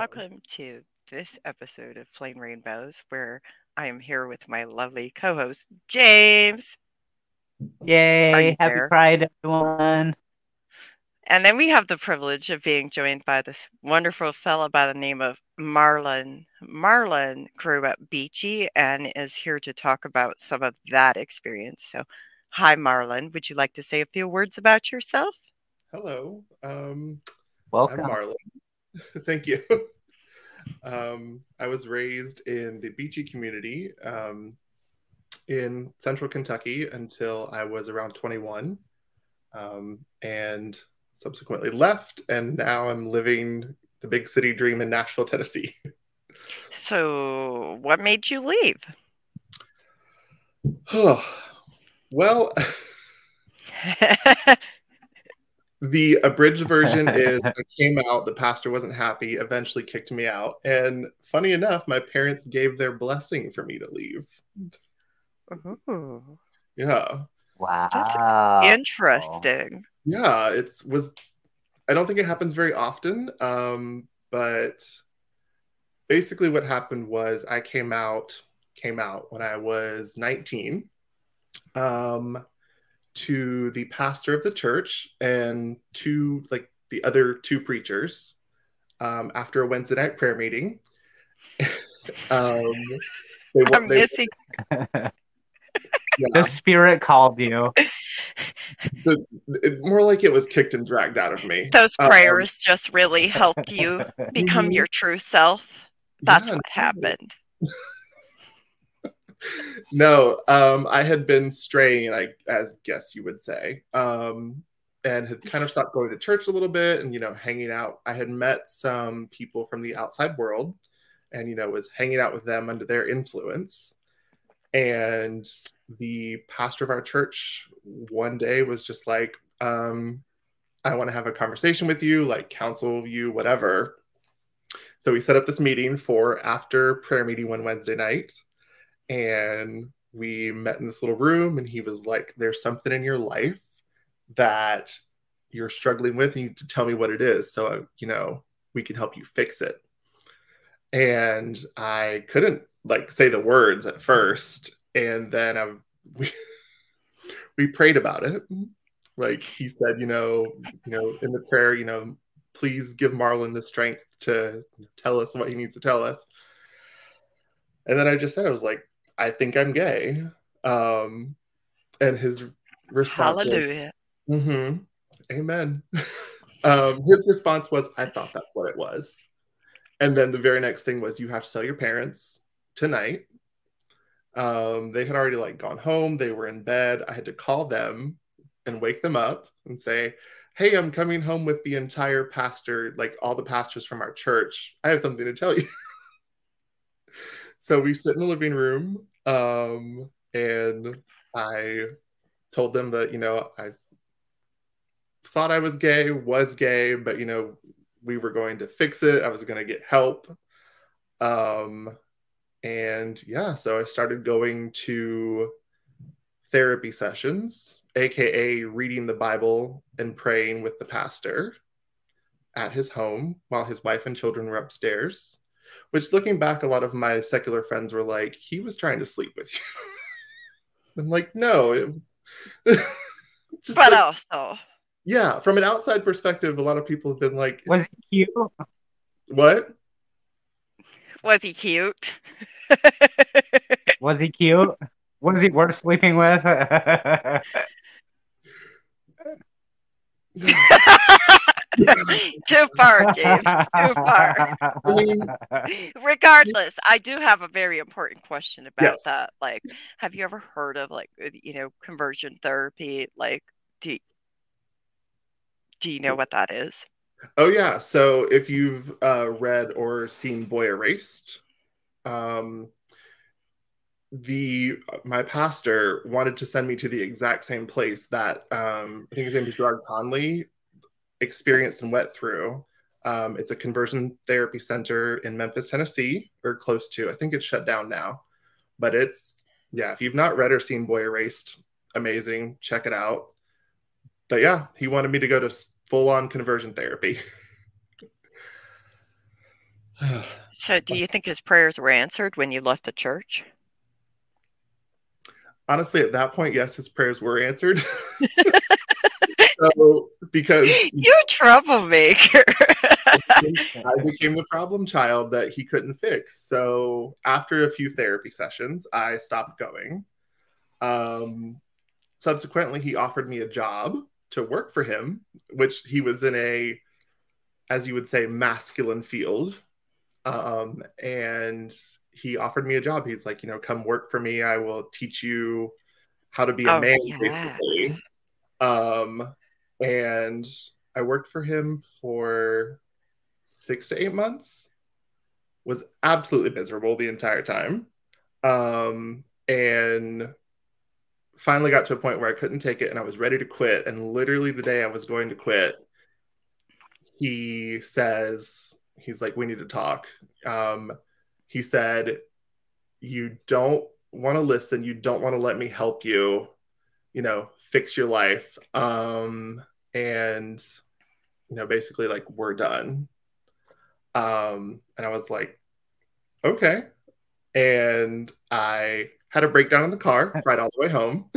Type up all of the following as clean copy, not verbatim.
Welcome to this episode of Plain Rainbows, where I am here with my lovely co-host, James. Yay! Happy Pride, everyone. And then we have the privilege of being joined by this wonderful fellow by the name of Marlin. Marlin grew up Beachy and is here to talk about some of that experience. So, hi, Marlin. Would you like to say a few words about yourself? Hello. Welcome. I'm Marlin. Thank you. I was raised in the Beachy community in central Kentucky until I was around 21 and subsequently left. And now I'm living the big city dream in Nashville, Tennessee. So what made you leave? Well, the abridged version is I came out, the pastor wasn't happy, eventually kicked me out. And funny enough, my parents gave their blessing for me to leave. Ooh. Yeah. Wow. That's interesting. Yeah, I don't think it happens very often, but basically what happened was I came out when I was 19. To the pastor of the church and the other two preachers after a Wednesday night prayer meeting. Yeah. The spirit called you. More like it was kicked and dragged out of me. Those prayers just really helped you become your true self. That's what happened. No, I had been straying, I guess you would say, and had kind of stopped going to church a little bit and, hanging out. I had met some people from the outside world and, was hanging out with them under their influence. And the pastor of our church one day was just like, I want to have a conversation with you, counsel you, whatever. So we set up this meeting for after prayer meeting one Wednesday night. And we met in this little room and he was like, there's something in your life that you're struggling with and you need to tell me what it is. So, we can help you fix it. And I couldn't say the words at first. And then we prayed about it. He said, in the prayer, please give Marlin the strength to tell us what he needs to tell us. And then I just said, I was like, I think I'm gay. And his response Hallelujah. Was, amen. His response was, I thought that's what it was. And then the very next thing was, you have to tell your parents tonight. They had already gone home. They were in bed. I had to call them and wake them up and say, hey, I'm coming home with the entire pastor, all the pastors from our church. I have something to tell you. So we sit in the living room, and I told them that, I thought I was gay, but, we were going to fix it. I was going to get help. So I started going to therapy sessions, AKA reading the Bible and praying with the pastor at his home while his wife and children were upstairs. Which, looking back, a lot of my secular friends were like, he was trying to sleep with you. I'm like, no, it was. Just but also. Yeah, from an outside perspective, a lot of people have been like. Was he cute? What? Was he cute? Was he cute? Was he worth sleeping with? Too far, James. Too far. Regardless, I do have a very important question about that. Have you ever heard of conversion therapy? Do you know what that is? Oh yeah. So if you've read or seen Boy Erased, my pastor wanted to send me to the exact same place that I think his name is Garrard Conley. Experienced and went through. It's a conversion therapy center in Memphis, Tennessee, or close to. I think it's shut down now, but if you've not read or seen Boy Erased, amazing, check it out. But yeah, he wanted me to go to full-on conversion therapy. So do you think his prayers were answered when you left the church? Honestly, at that point, yes, his prayers were answered. So, because you're a troublemaker. I became the problem child that he couldn't fix. So after a few therapy sessions, I stopped going. Subsequently, he offered me a job to work for him, which he was in a, as you would say, masculine field. And he offered me a job. He's like, you know, come work for me. I will teach you how to be a man, basically. And I worked for him for 6 to 8 months. Was absolutely miserable the entire time. And finally got to a point where I couldn't take it and I was ready to quit. And literally the day I was going to quit, he says, he's like, we need to talk. He said, you don't want to listen. You don't want to let me help you, you know, fix your life. And, you know, basically like, we're done. And I was like, okay. And I had a breakdown in the car, right all the way home.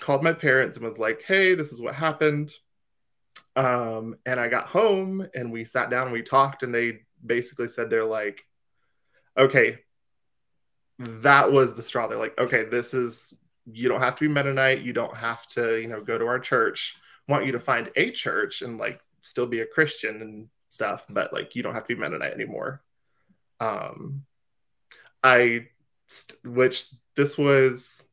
Called my parents and was like, hey, this is what happened. And I got home and we sat down and we talked and they basically said, they're like, okay, that was the straw. They're like, okay, this is, you don't have to be Mennonite. You don't have to, you know, go to our church. Want you to find a church and like still be a Christian and stuff, but like, you don't have to be Mennonite anymore. Which this was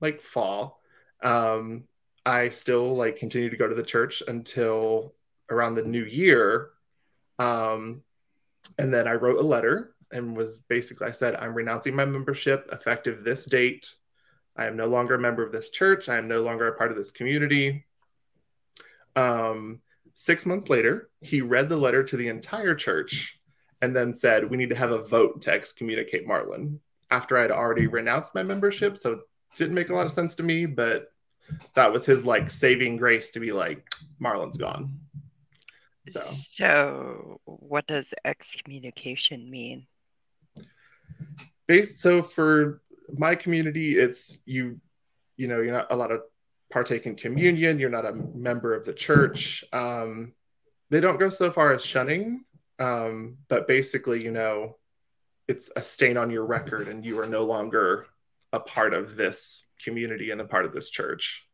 like fall. I still like continued to go to the church until around the new year. And then I wrote a letter and was basically, I said, I'm renouncing my membership effective this date. I am no longer a member of this church. I am no longer a part of this community. 6 months later, he read the letter to the entire church and then said, we need to have a vote to excommunicate Marlin, after I had already renounced my membership. So it didn't make a lot of sense to me, but that was his like saving grace to be like, Marlin's gone. So what does excommunication mean? So for my community, it's you know, you're not allowed to partake in communion. You're not a member of the church. They don't go so far as shunning, but basically, you know, it's a stain on your record and you are no longer a part of this community and a part of this church.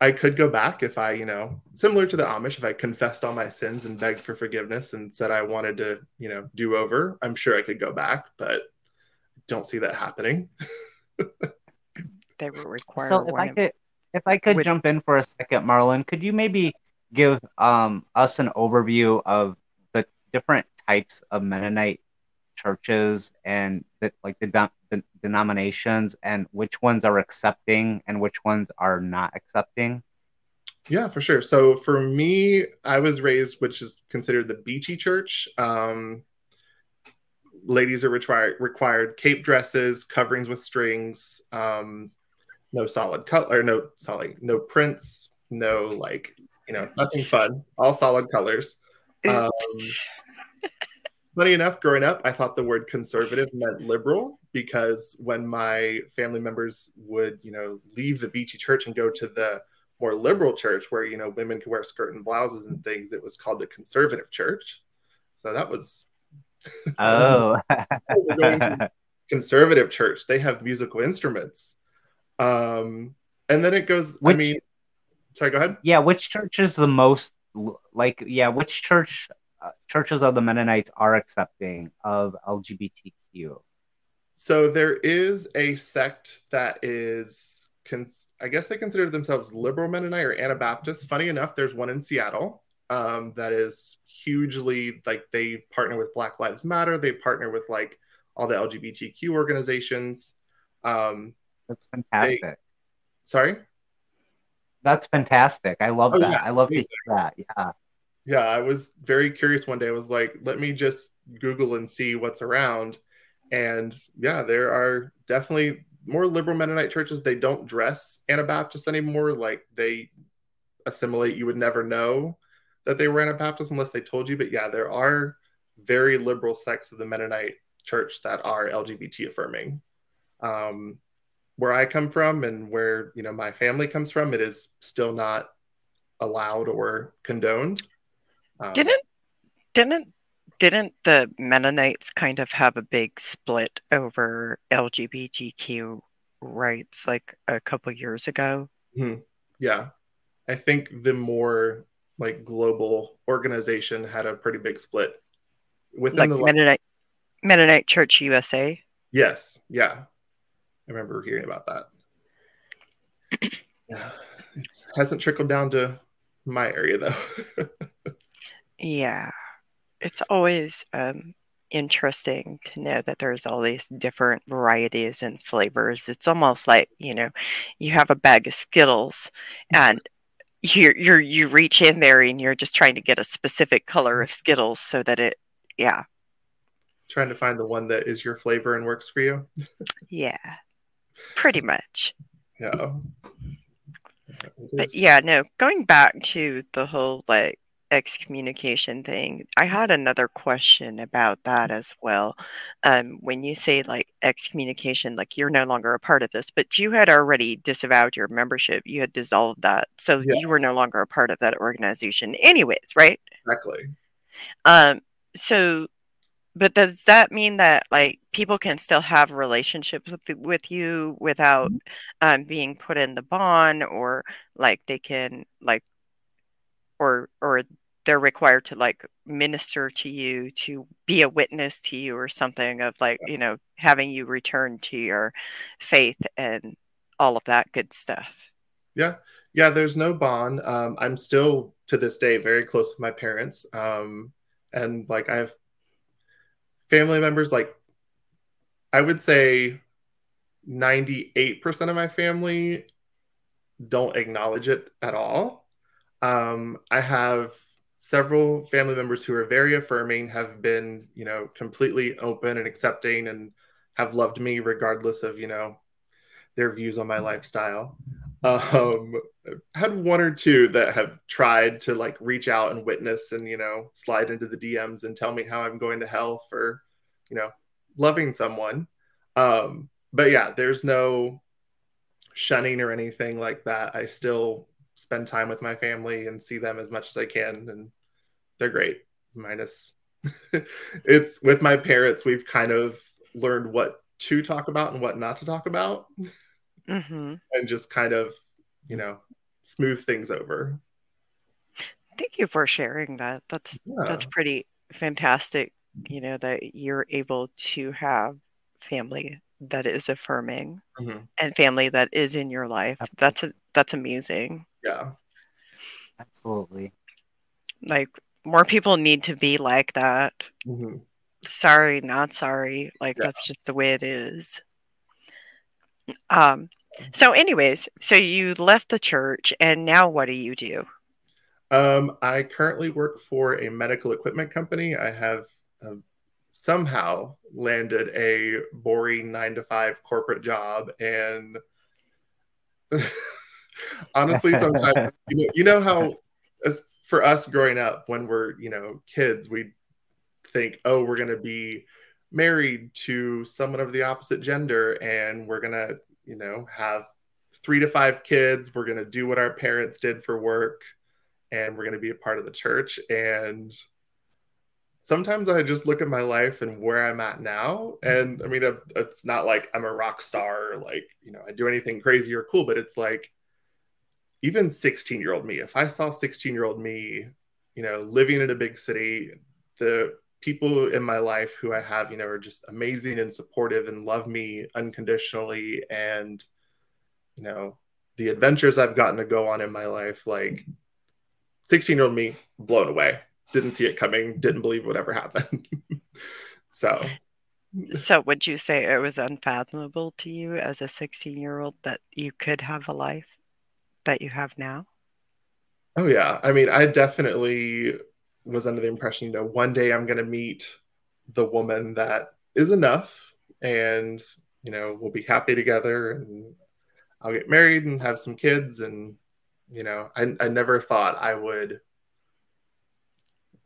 I could go back if I, you know, similar to the Amish, if I confessed all my sins and begged for forgiveness and said I wanted to, you know, do over, I'm sure I could go back, but don't see that happening. They were required. So if I could jump in for a second, Marlin, could you maybe give us an overview of the different types of Mennonite churches and the denominations and which ones are accepting and which ones are not accepting? Yeah, for sure. So for me, I was raised, which is considered the Beachy church. Ladies are required cape dresses, coverings with strings, no solid color, no prints, no like, you know, nothing fun, all solid colors. Funny enough, growing up, I thought the word conservative meant liberal, because when my family members would, you know, leave the Beachy church and go to the more liberal church where, you know, women could wear skirt and blouses and things, it was called the conservative church. So that was... going to the conservative church. They have musical instruments. And then it goes... Sorry, go ahead. Yeah, which church is the most... Like, yeah, which church... Churches of the Mennonites are accepting of LGBTQ. So there is a sect that is, I guess they consider themselves liberal Mennonite or Anabaptist. Funny enough, there's one in Seattle that is hugely, like, they partner with Black Lives Matter. They partner with, like, all the LGBTQ organizations. That's fantastic. Sorry? That's fantastic. I love that. Yeah, I love to hear that. Yeah. Yeah, I was very curious one day. I was like, let me just Google and see what's around. And yeah, there are definitely more liberal Mennonite churches. They don't dress Anabaptist anymore. Like, they assimilate. You would never know that they were Anabaptist unless they told you. But yeah, there are very liberal sects of the Mennonite Church that are LGBT affirming. Where I come from and where, you know, my family comes from, it is still not allowed or condoned. Didn't the Mennonites kind of have a big split over LGBTQ rights like a couple years ago? Mm-hmm. Yeah. I think the more like global organization had a pretty big split within like the Mennonite Church USA. Yes. Yeah. I remember hearing about that. Yeah. It hasn't trickled down to my area though. Yeah. It's always interesting to know that there's all these different varieties and flavors. It's almost like, you know, you have a bag of Skittles and you reach in there and you're just trying to get a specific color of Skittles so that it, yeah. Trying to find the one that is your flavor and works for you. Yeah, pretty much. Yeah. But yeah, no, going back to the whole like, excommunication thing, I had another question about that as well. When you say like excommunication, like you're no longer a part of this, but you had already disavowed your membership, you had dissolved that, so yeah. You were no longer a part of that organization anyways, right? Exactly. So but does that mean that like people can still have relationships with you without being put in the bond, or like they can like or they're required to like minister to you, to be a witness to you or something of like, you know, having you return to your faith and all of that good stuff? Yeah. Yeah. There's no bond. I'm still to this day very close with my parents. And like I have family members, like I would say 98% of my family don't acknowledge it at all. I have several family members who are very affirming, have been, you know, completely open and accepting and have loved me regardless of, you know, their views on my lifestyle. I've had one or two that have tried to like reach out and witness and, you know, slide into the DMs and tell me how I'm going to hell for, you know, loving someone. But yeah, there's no shunning or anything like that. I still spend time with my family and see them as much as I can. And they're great. Minus it's with my parents, we've kind of learned what to talk about and what not to talk about. Mm-hmm. And just kind of, you know, smooth things over. Thank you for sharing that. That's pretty fantastic. You know, that you're able to have family that is affirming, mm-hmm. and family that is in your life. That's amazing. Yeah, absolutely. Like more people need to be like that. Mm-hmm. Sorry, not sorry. Like that's just the way it is. So anyways, so you left the church and now what do you do? I currently work for a medical equipment company. I have somehow landed a boring 9-to-5 corporate job and honestly, sometimes you know how, as for us growing up when we're, you know, kids, we think, oh, we're gonna be married to someone of the opposite gender, and we're gonna, you know, have 3 to 5 kids. We're gonna do what our parents did for work, and we're gonna be a part of the church. And sometimes I just look at my life and where I'm at now. And I mean, it's not like I'm a rock star, or like, you know, I do anything crazy or cool, but it's like even 16-year-old me, if I saw 16-year-old me, you know, living in a big city, the people in my life who I have, you know, are just amazing and supportive and love me unconditionally. And, you know, the adventures I've gotten to go on in my life, like 16-year-old me, blown away. Didn't see it coming. Didn't believe whatever happened. So would you say it was unfathomable to you as a 16-year-old that you could have a life that you have now? Oh, yeah. I mean, I definitely was under the impression, you know, one day I'm going to meet the woman that is enough and, you know, we'll be happy together and I'll get married and have some kids. And, you know, I never thought I would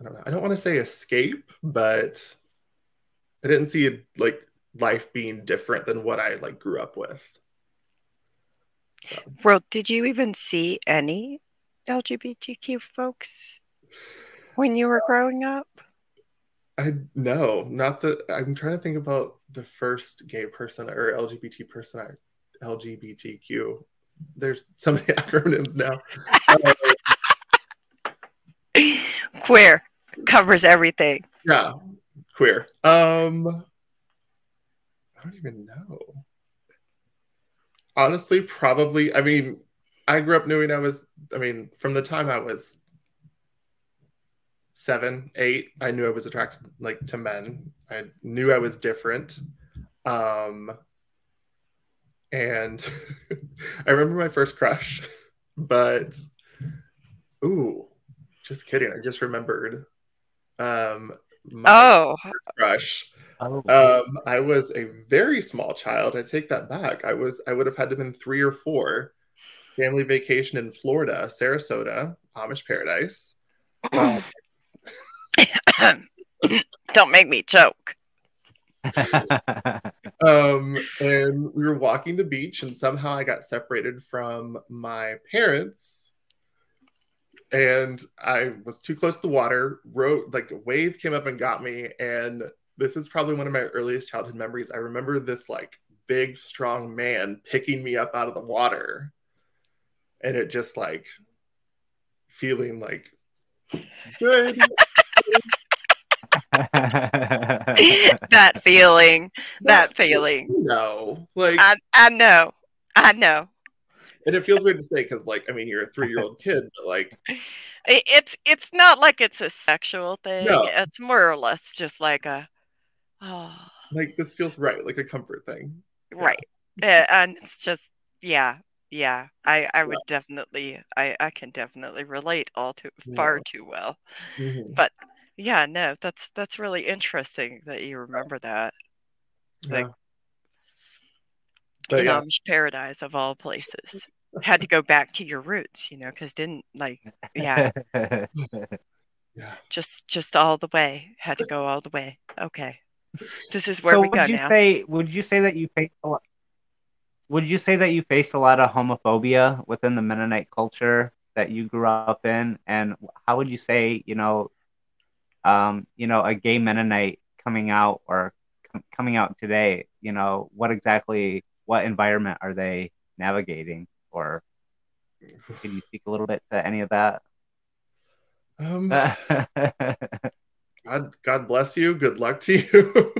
I don't know. I don't want to say escape, but I didn't see like life being different than what I like grew up with. So. Brooke, did you even see any LGBTQ folks when you were growing up? No, not that. I'm trying to think about the first gay person or LGBT person LGBTQ. There's so many acronyms now. Queer covers everything. Yeah, queer. I don't even know. Honestly, probably. I mean, I grew up knowing from the time I was 7, 8, I knew I was attracted like to men. I knew I was different. And I remember my first crush, but just kidding. I just remembered. Crush. I was a very small child. I take that back. I would have had to been 3 or 4. Family vacation in Florida, Sarasota, Amish paradise. Don't make me choke. And we were walking the beach, and somehow I got separated from my parents, and I was too close to the water. A wave came up and got me, and this is probably one of my earliest childhood memories. I remember this like big, strong man picking me up out of the water, and it just like feeling like good. that feeling. No, like I know. And it feels weird to say because, like, I mean, you're a 3-year-old kid, but like, it's not like it's a sexual thing. No. It's more or less just like this feels right, like a comfort thing, right? Yeah. And it's just yeah. I would definitely, I can definitely relate far too well, mm-hmm. But. Yeah, no, that's really interesting that you remember that. Like, but, Amish paradise of all places. Had to go back to your roots, because didn't just all the way. Had to go all the way. Okay, this is where we go now. Would you say that you faced a lot of homophobia within the Mennonite culture that you grew up in, and how would you say a gay Mennonite coming out or coming out today, what environment are they navigating, or can you speak a little bit to any of that? God bless you. Good luck to you.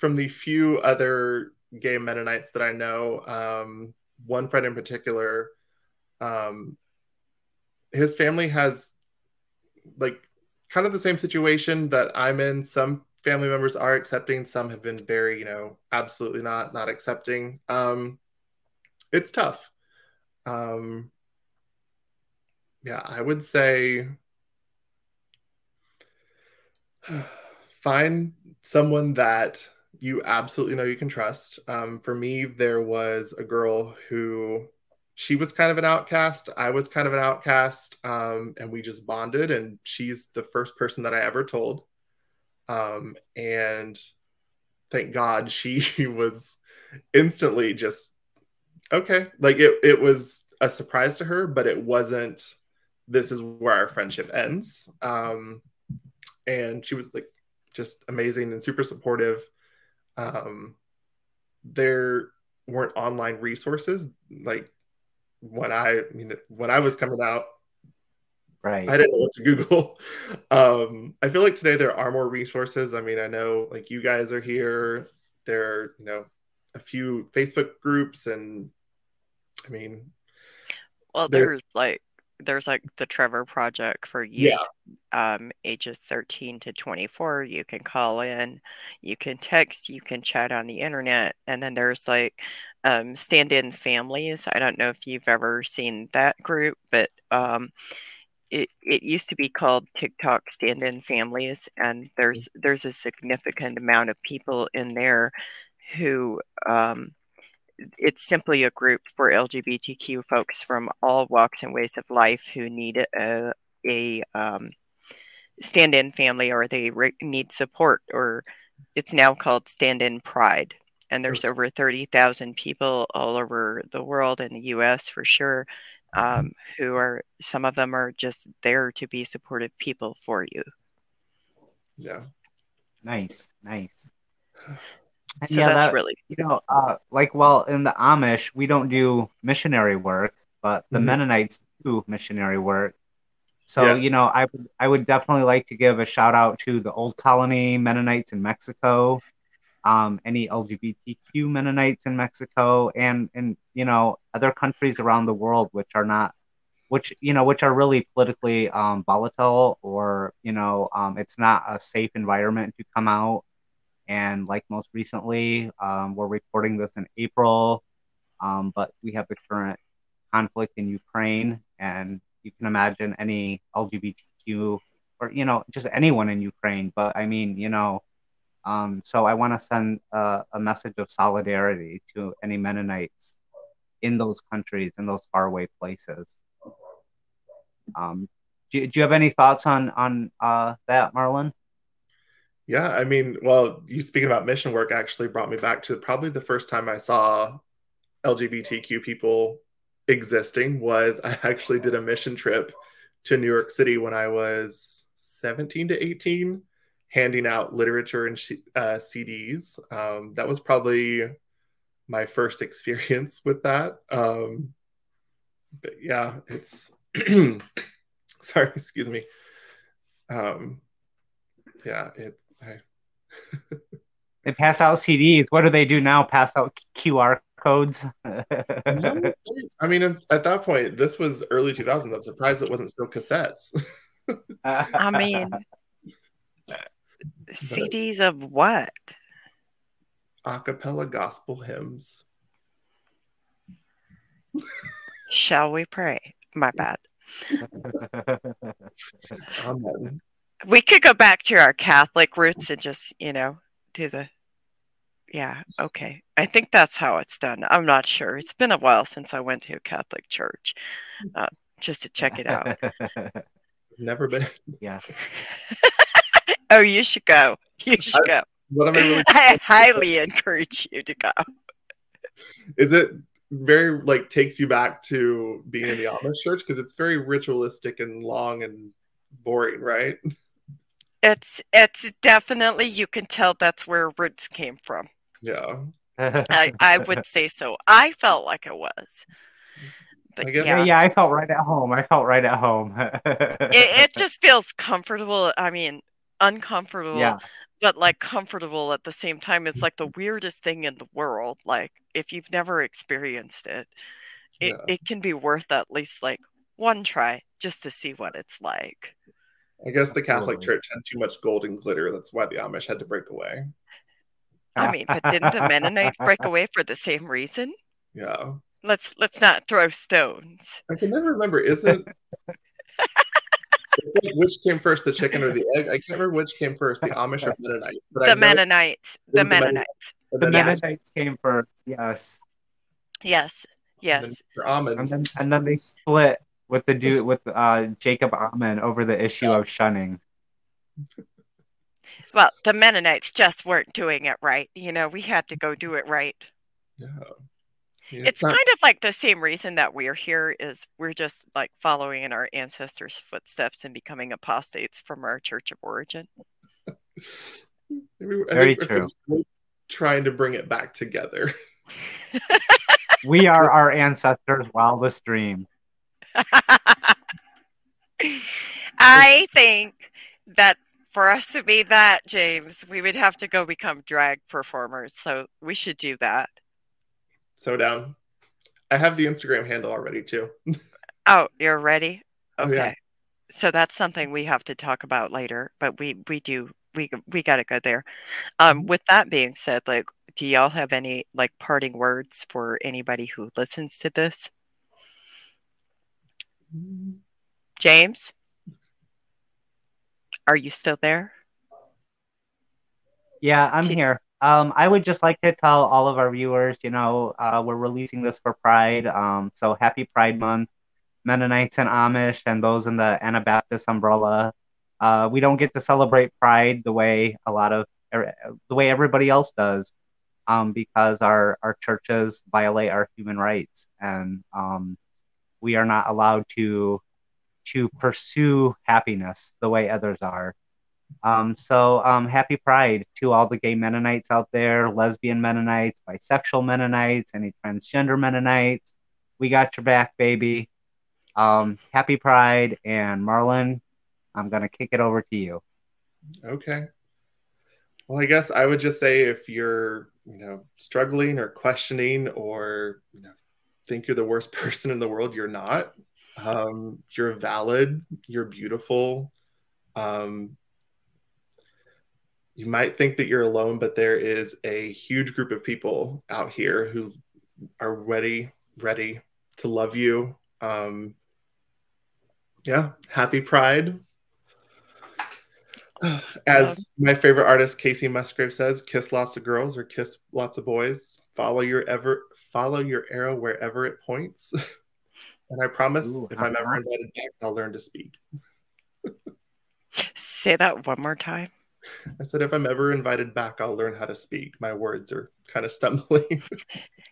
From the few other gay Mennonites that I know, one friend in particular, his family has like kind of the same situation that I'm in. Some family members are accepting, some have been very, absolutely not accepting. It's tough. I would say find someone that you absolutely know you can trust. For me, there was a girl who, she was kind of an outcast. I was kind of an outcast. And we just bonded, and she's the first person that I ever told. And thank God she was instantly just, okay. Like it was a surprise to her, but it wasn't, this is where our friendship ends. And she was like, just amazing and super supportive. There weren't online resources like when I was coming out, right? I didn't know what to Google. I feel like today there are more resources. I mean, I know like you guys are here. There are, a few Facebook groups, and I mean, well, there's the Trevor Project for youth, ages 13 to 24. You can call in, you can text, you can chat on the internet. And then there's Stand in Families. I don't know if you've ever seen that group, but it used to be called TikTok Stand in Families. And there's a significant amount of people in there who it's simply a group for LGBTQ folks from all walks and ways of life who need a stand-in family, or they need support, or it's now called Stand in Pride. And there's over 30,000 people all over the world, in the U.S. for sure, who are, some of them are just there to be supportive people for you. Yeah. Nice. And so yeah, that's really, in the Amish, we don't do missionary work, but the Mennonites do missionary work. So, I would definitely like to give a shout out to the Old Colony Mennonites in Mexico, any LGBTQ Mennonites in Mexico, and other countries around the world, which are really politically volatile, or, it's not a safe environment to come out. And like most recently, we're recording this in April, but we have the current conflict in Ukraine, and you can imagine any LGBTQ or, just anyone in Ukraine. But I mean, so I want to send a message of solidarity to any Mennonites in those countries, in those faraway places. Do you have any thoughts on that, Marlin? Yeah, I mean, well, you speaking about mission work actually brought me back to probably the first time I saw LGBTQ people existing was I actually did a mission trip to New York City when I was 17 to 18, handing out literature and CDs. That was probably my first experience with that. But yeah, it's... sorry, excuse me. They pass out CDs. What do they do now? Pass out QR codes? I mean, at that point, this was early 2000s. I'm surprised it wasn't still cassettes. I mean, CDs of what? Acapella gospel hymns. Shall we pray? My bad. Amen. We could go back to our Catholic roots and just, do the... Yeah, okay. I think that's how it's done. I'm not sure. It's been a while since I went to a Catholic church, just to check it out. Never been. Yeah. Oh, you should go. You should go. What am I really... I highly encourage you to go. Is it very, takes you back to being in the Amish church? Because it's very ritualistic and long and boring, right? It's definitely, you can tell that's where roots came from. Yeah. I would say so. I felt like it was. But yeah, I felt right at home. It just feels comfortable. I mean, uncomfortable, but comfortable at the same time. It's like the weirdest thing in the world. Like, if you've never experienced it, it can be worth at least one try just to see what it's like. I guess the Catholic Church had too much gold and glitter. That's why the Amish had to break away. I mean, but didn't the Mennonites break away for the same reason? Yeah. Let's not throw stones. I can never remember. Isn't which came first, the chicken or the egg? I can't remember which came first, the Amish or Mennonites. The Mennonites came first. Yes. And then they split with the dude with Jacob Amman over the issue of shunning. Well, the Mennonites just weren't doing it right. We had to go do it right. Yeah. It's kind of the same reason that we're here is we're just following in our ancestors' footsteps and becoming apostates from our church of origin. Very true. Trying to bring it back together. We are our ancestors' wildest dream. I think that for us to be that, James, we would have to go become drag performers. So we should do that. So down. I have the Instagram handle already too. Oh, you're ready? Okay. Oh, yeah. So that's something we have to talk about later, but we got to go there. With that being said, do y'all have any parting words for anybody who listens to this? James, are you still there? Yeah, I'm here. I would just like to tell all of our viewers, we're releasing this for Pride. So happy Pride Month, Mennonites and Amish and those in the Anabaptist umbrella. We don't get to celebrate Pride the way everybody else does, because our churches violate our human rights, and we are not allowed to pursue happiness the way others are. Happy Pride to all the gay Mennonites out there, lesbian Mennonites, bisexual Mennonites, any transgender Mennonites. We got your back, baby. Happy Pride. And Marlin, I'm going to kick it over to you. Okay. Well, I guess I would just say, if you're, struggling or questioning, or, think you're the worst person in the world, you're not. You're valid. You're beautiful. You might think that you're alone, but there is a huge group of people out here who are ready to love you. Happy Pride. As my favorite artist, Casey Musgrave, says, kiss lots of girls or kiss lots of boys. Follow your arrow wherever it points. And I promise, if I'm ever invited back, I'll learn to speak. Say that one more time. I said, if I'm ever invited back, I'll learn how to speak. My words are kind of stumbling.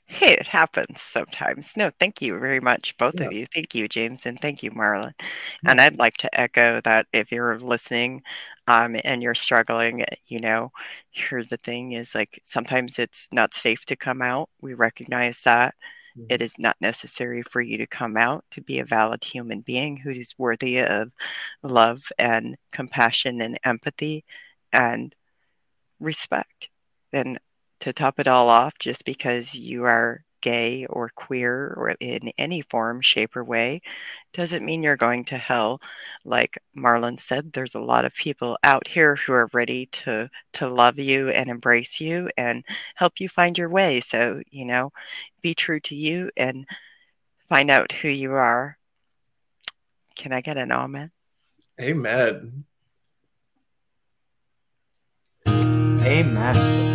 Hey, it happens sometimes. No, thank you very much, both of you. Thank you, James, and thank you, Marlin. Mm-hmm. And I'd like to echo that if you're listening and you're struggling, here's the thing is, sometimes it's not safe to come out. We recognize that. It is not necessary for you to come out to be a valid human being who is worthy of love and compassion and empathy and respect. And to top it all off, just because you are gay or queer or in any form, shape, or way, doesn't mean you're going to hell. Like Marlin said, there's a lot of people out here who are ready to love you and embrace you and help you find your way. So, be true to you and find out who you are. Can I get an amen? Amen. Amen.